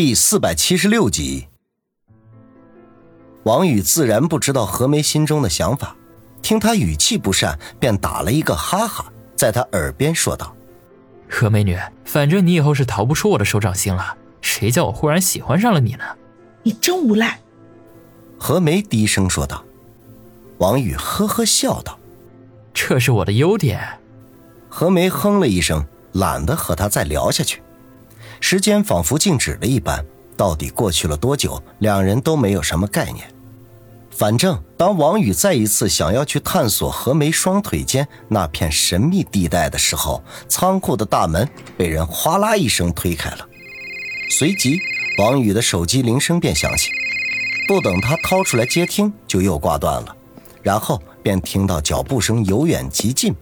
第476集。王宇自然不知道何梅心中的想法，听他语气不善，便打了一个哈哈，在他耳边说道：何美女，反正你以后是逃不出我的手掌心了，谁叫我忽然喜欢上了你呢？你真无赖！何梅低声说道。王宇呵呵笑道：这是我的优点。何梅哼了一声，懒得和他再聊下去。时间仿佛静止了一般，到底过去了多久，两人都没有什么概念。反正当王宇再一次想要去探索何梅双腿间那片神秘地带的时候，仓库的大门被人哗啦一声推开了。随即王宇的手机铃声便响起，不等他掏出来接听，就又挂断了，然后便听到脚步声由远及近，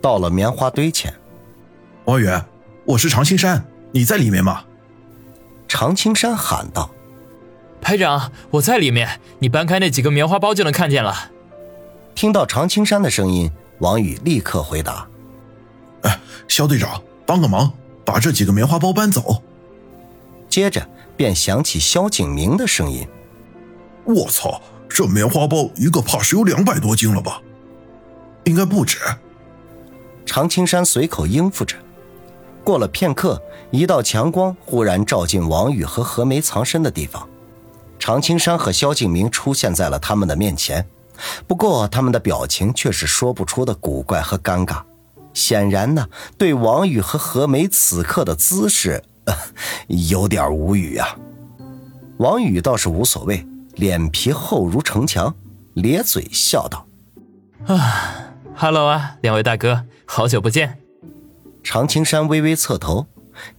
到了棉花堆前。王宇，我是常青山，你在里面吗？常青山喊道。排长，我在里面，你搬开那几个棉花包就能看见了。听到常青山的声音，王宇立刻回答。哎，肖队长，帮个忙，把这几个棉花包搬走。接着便响起肖景明的声音。我操，这棉花包一个怕是有200多斤了吧？应该不止。常青山随口应付着。过了片刻，一道强光忽然照进王宇和何梅藏身的地方，常青山和萧敬明出现在了他们的面前，不过他们的表情却是说不出的古怪和尴尬。显然呢，对王宇和何梅此刻的姿势有点无语啊。王宇倒是无所谓，脸皮厚如城墙，咧嘴笑道：哈喽啊，两位大哥，好久不见。常青山微微侧头，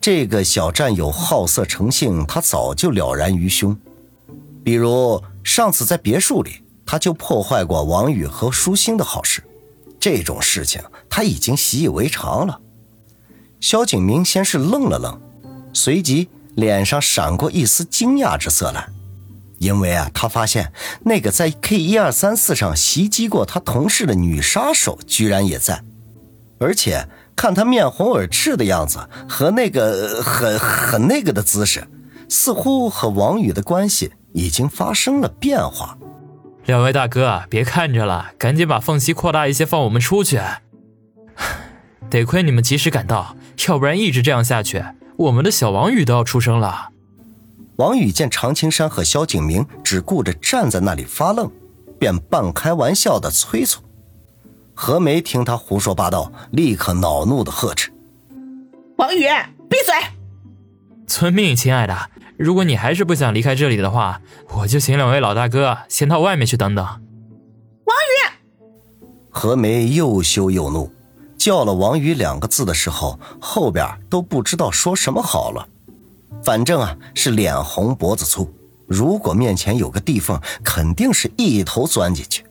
这个小战友好色成性，他早就了然于胸。比如上次在别墅里，他就破坏过王宇和舒心的好事，这种事情他已经习以为常了。萧景明先是愣了愣，随即脸上闪过一丝惊讶之色来，因为他发现那个在 K1234 上袭击过他同事的女杀手居然也在，而且看他面红耳赤的样子和那个很那个的姿势，似乎和王宇的关系已经发生了变化。两位大哥，别看着了，赶紧把缝隙扩大一些，放我们出去。得亏你们及时赶到，要不然一直这样下去，我们的小王宇都要出生了。王宇见常青山和萧景明只顾着站在那里发愣，便半开玩笑的催促。何梅听他胡说八道，立刻恼怒地呵斥：王宇，闭嘴！遵命，亲爱的，如果你还是不想离开这里的话，我就请两位老大哥先到外面去等等。王宇！何梅又羞又怒，叫了王宇2个字的时候，后边都不知道说什么好了。反正是脸红脖子粗，如果面前有个地缝，肯定是一头钻进去。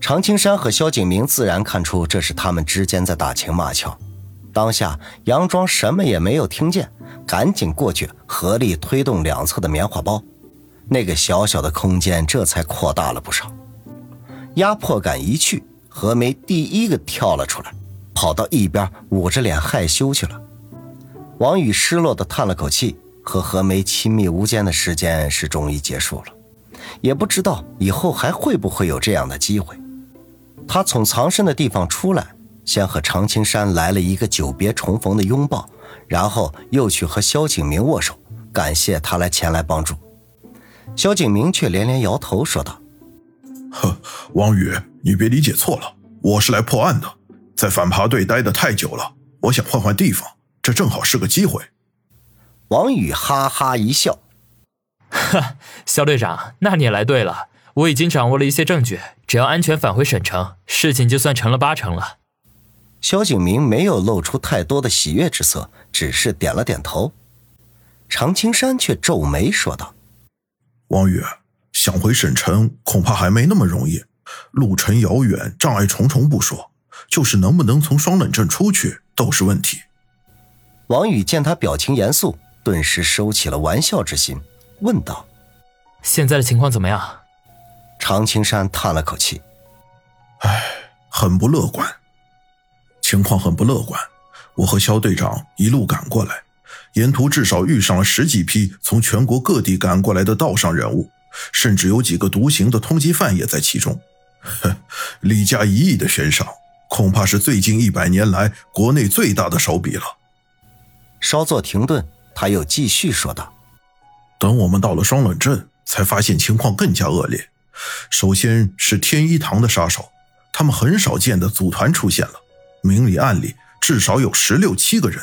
常青山和萧景明自然看出这是他们之间在打情骂俏，当下佯装什么也没有听见，赶紧过去合力推动2侧的棉花包，那个小小的空间这才扩大了不少。压迫感一去，何梅第一个跳了出来，跑到一边捂着脸害羞去了。王宇失落地叹了口气，和何梅亲密无间的时间是终于结束了，也不知道以后还会不会有这样的机会。他从藏身的地方出来，先和常青山来了一个久别重逢的拥抱，然后又去和萧景明握手，感谢他前来帮助。萧景明却连连摇头说道：王宇，你别理解错了，我是来破案的，在反扒队待得太久了，我想换换地方，这正好是个机会。王宇哈哈一笑：萧队长，那你也来对了，我已经掌握了一些证据，只要安全返回省城，事情就算成了80%了。萧景明没有露出太多的喜悦之色，只是点了点头。常青山却皱眉说道：王宇，想回省城恐怕还没那么容易，路程遥远，障碍重重不说，就是能不能从双冷镇出去都是问题。王宇见他表情严肃，顿时收起了玩笑之心，问道：现在的情况怎么样？常青山叹了口气：很不乐观。情况很不乐观，我和肖队长一路赶过来，沿途至少遇上了十几批从全国各地赶过来的道上人物，甚至有几个独行的通缉犯也在其中。李家一役的悬赏，恐怕是最近100年来国内最大的手笔了。稍作停顿，他又继续说道：等我们到了双冷镇，才发现情况更加恶劣。首先是天一堂的杀手，他们很少见的组团出现了，明里暗里至少有16、17个人。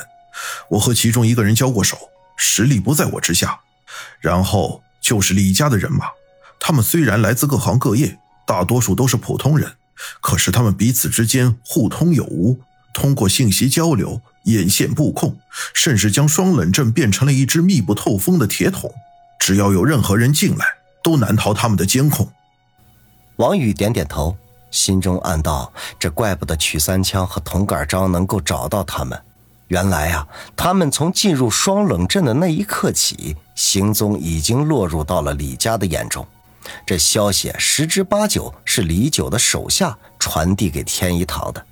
我和其中一个人交过手，实力不在我之下。然后就是李家的人马，他们虽然来自各行各业，大多数都是普通人，可是他们彼此之间互通有无，通过信息交流眼线布控，甚至将双冷镇变成了一只密不透风的铁桶，只要有任何人进来都难逃他们的监控。王宇点点头，心中暗道，这怪不得曲三枪和佟杆章能够找到他们，原来啊，他们从进入双冷镇的那一刻起，行踪已经落入到了李家的眼中。这消息10之89是李九的手下传递给天一堂的。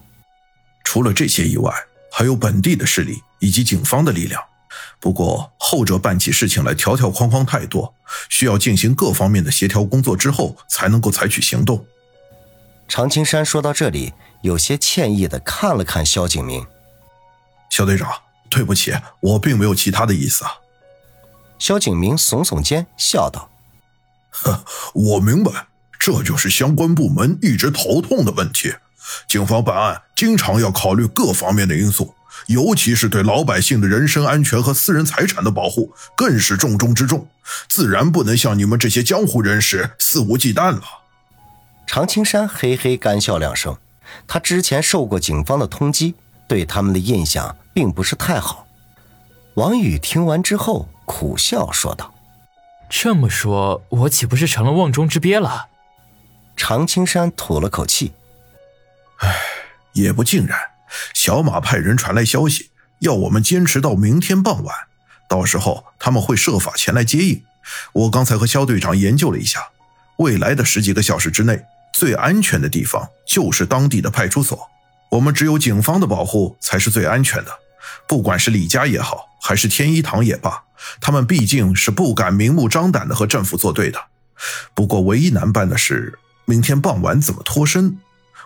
除了这些以外，还有本地的势力以及警方的力量，不过后者办起事情来条条框框太多，需要进行各方面的协调工作之后才能够采取行动。常青山说到这里，有些歉意地看了看萧景明。萧队长，对不起，我并没有其他的意思啊。萧景明耸耸肩笑道：我明白，这就是相关部门一直头痛的问题。警方办案经常要考虑各方面的因素，尤其是对老百姓的人身安全和私人财产的保护更是重中之重，自然不能像你们这些江湖人士肆无忌惮了。常青山嘿嘿干笑两声，他之前受过警方的通缉，对他们的印象并不是太好。王宇听完之后苦笑说道：这么说我岂不是成了瓮中之鳖了？常青山吐了口气：唉，也不尽然，小马派人传来消息，要我们坚持到明天傍晚，到时候他们会设法前来接应。我刚才和肖队长研究了一下，未来的10几个小时之内，最安全的地方就是当地的派出所，我们只有警方的保护才是最安全的。不管是李家也好，还是天一堂也罢，他们毕竟是不敢明目张胆的和政府作对的。不过唯一难办的是明天傍晚怎么脱身，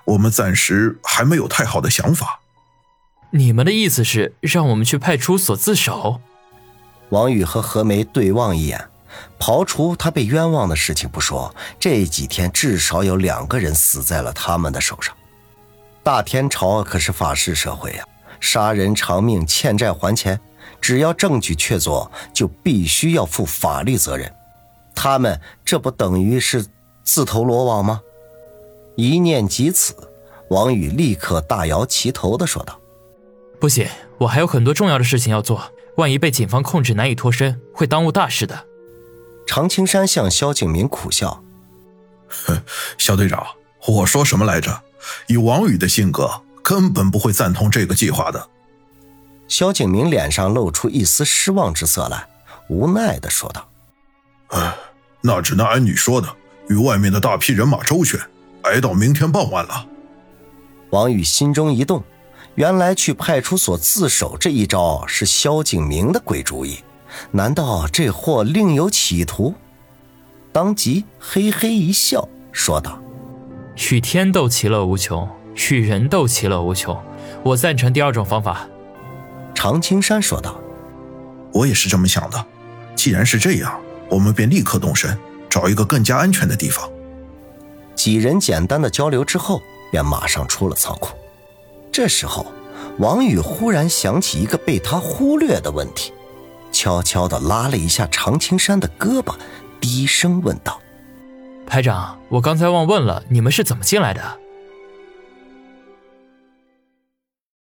我们暂时还没有太好的想法。你们的意思是让我们去派出所自首？王宇和何梅对望一眼，刨除他被冤枉的事情不说，这几天至少有2个人死在了他们的手上。大天朝可是法治社会啊，杀人偿命，欠债还钱，只要证据确凿，就必须要负法律责任。他们这不等于是自投罗网吗？一念及此，王宇立刻大摇其头地说道：不行，我还有很多重要的事情要做，万一被警方控制难以脱身，会耽误大事的。常青山向萧景明苦笑：萧队长，我说什么来着？以王宇的性格根本不会赞同这个计划的。萧景明脸上露出一丝失望之色来，无奈地说道：那只能按你说的，与外面的大批人马周旋，挨到明天傍晚了。王宇心中一动，原来去派出所自首这一招是萧景明的鬼主意，难道这货另有企图？当即嘿嘿一笑说道：与天斗其乐无穷，与人斗其乐无穷，我赞成第二种方法。常青山说道：我也是这么想的，既然是这样，我们便立刻动身，找一个更加安全的地方。几人简单的交流之后，便马上出了仓库。这时候王宇忽然想起一个被他忽略的问题，悄悄地拉了一下常青山的胳膊，低声问道：排长，我刚才忘问了，你们是怎么进来的？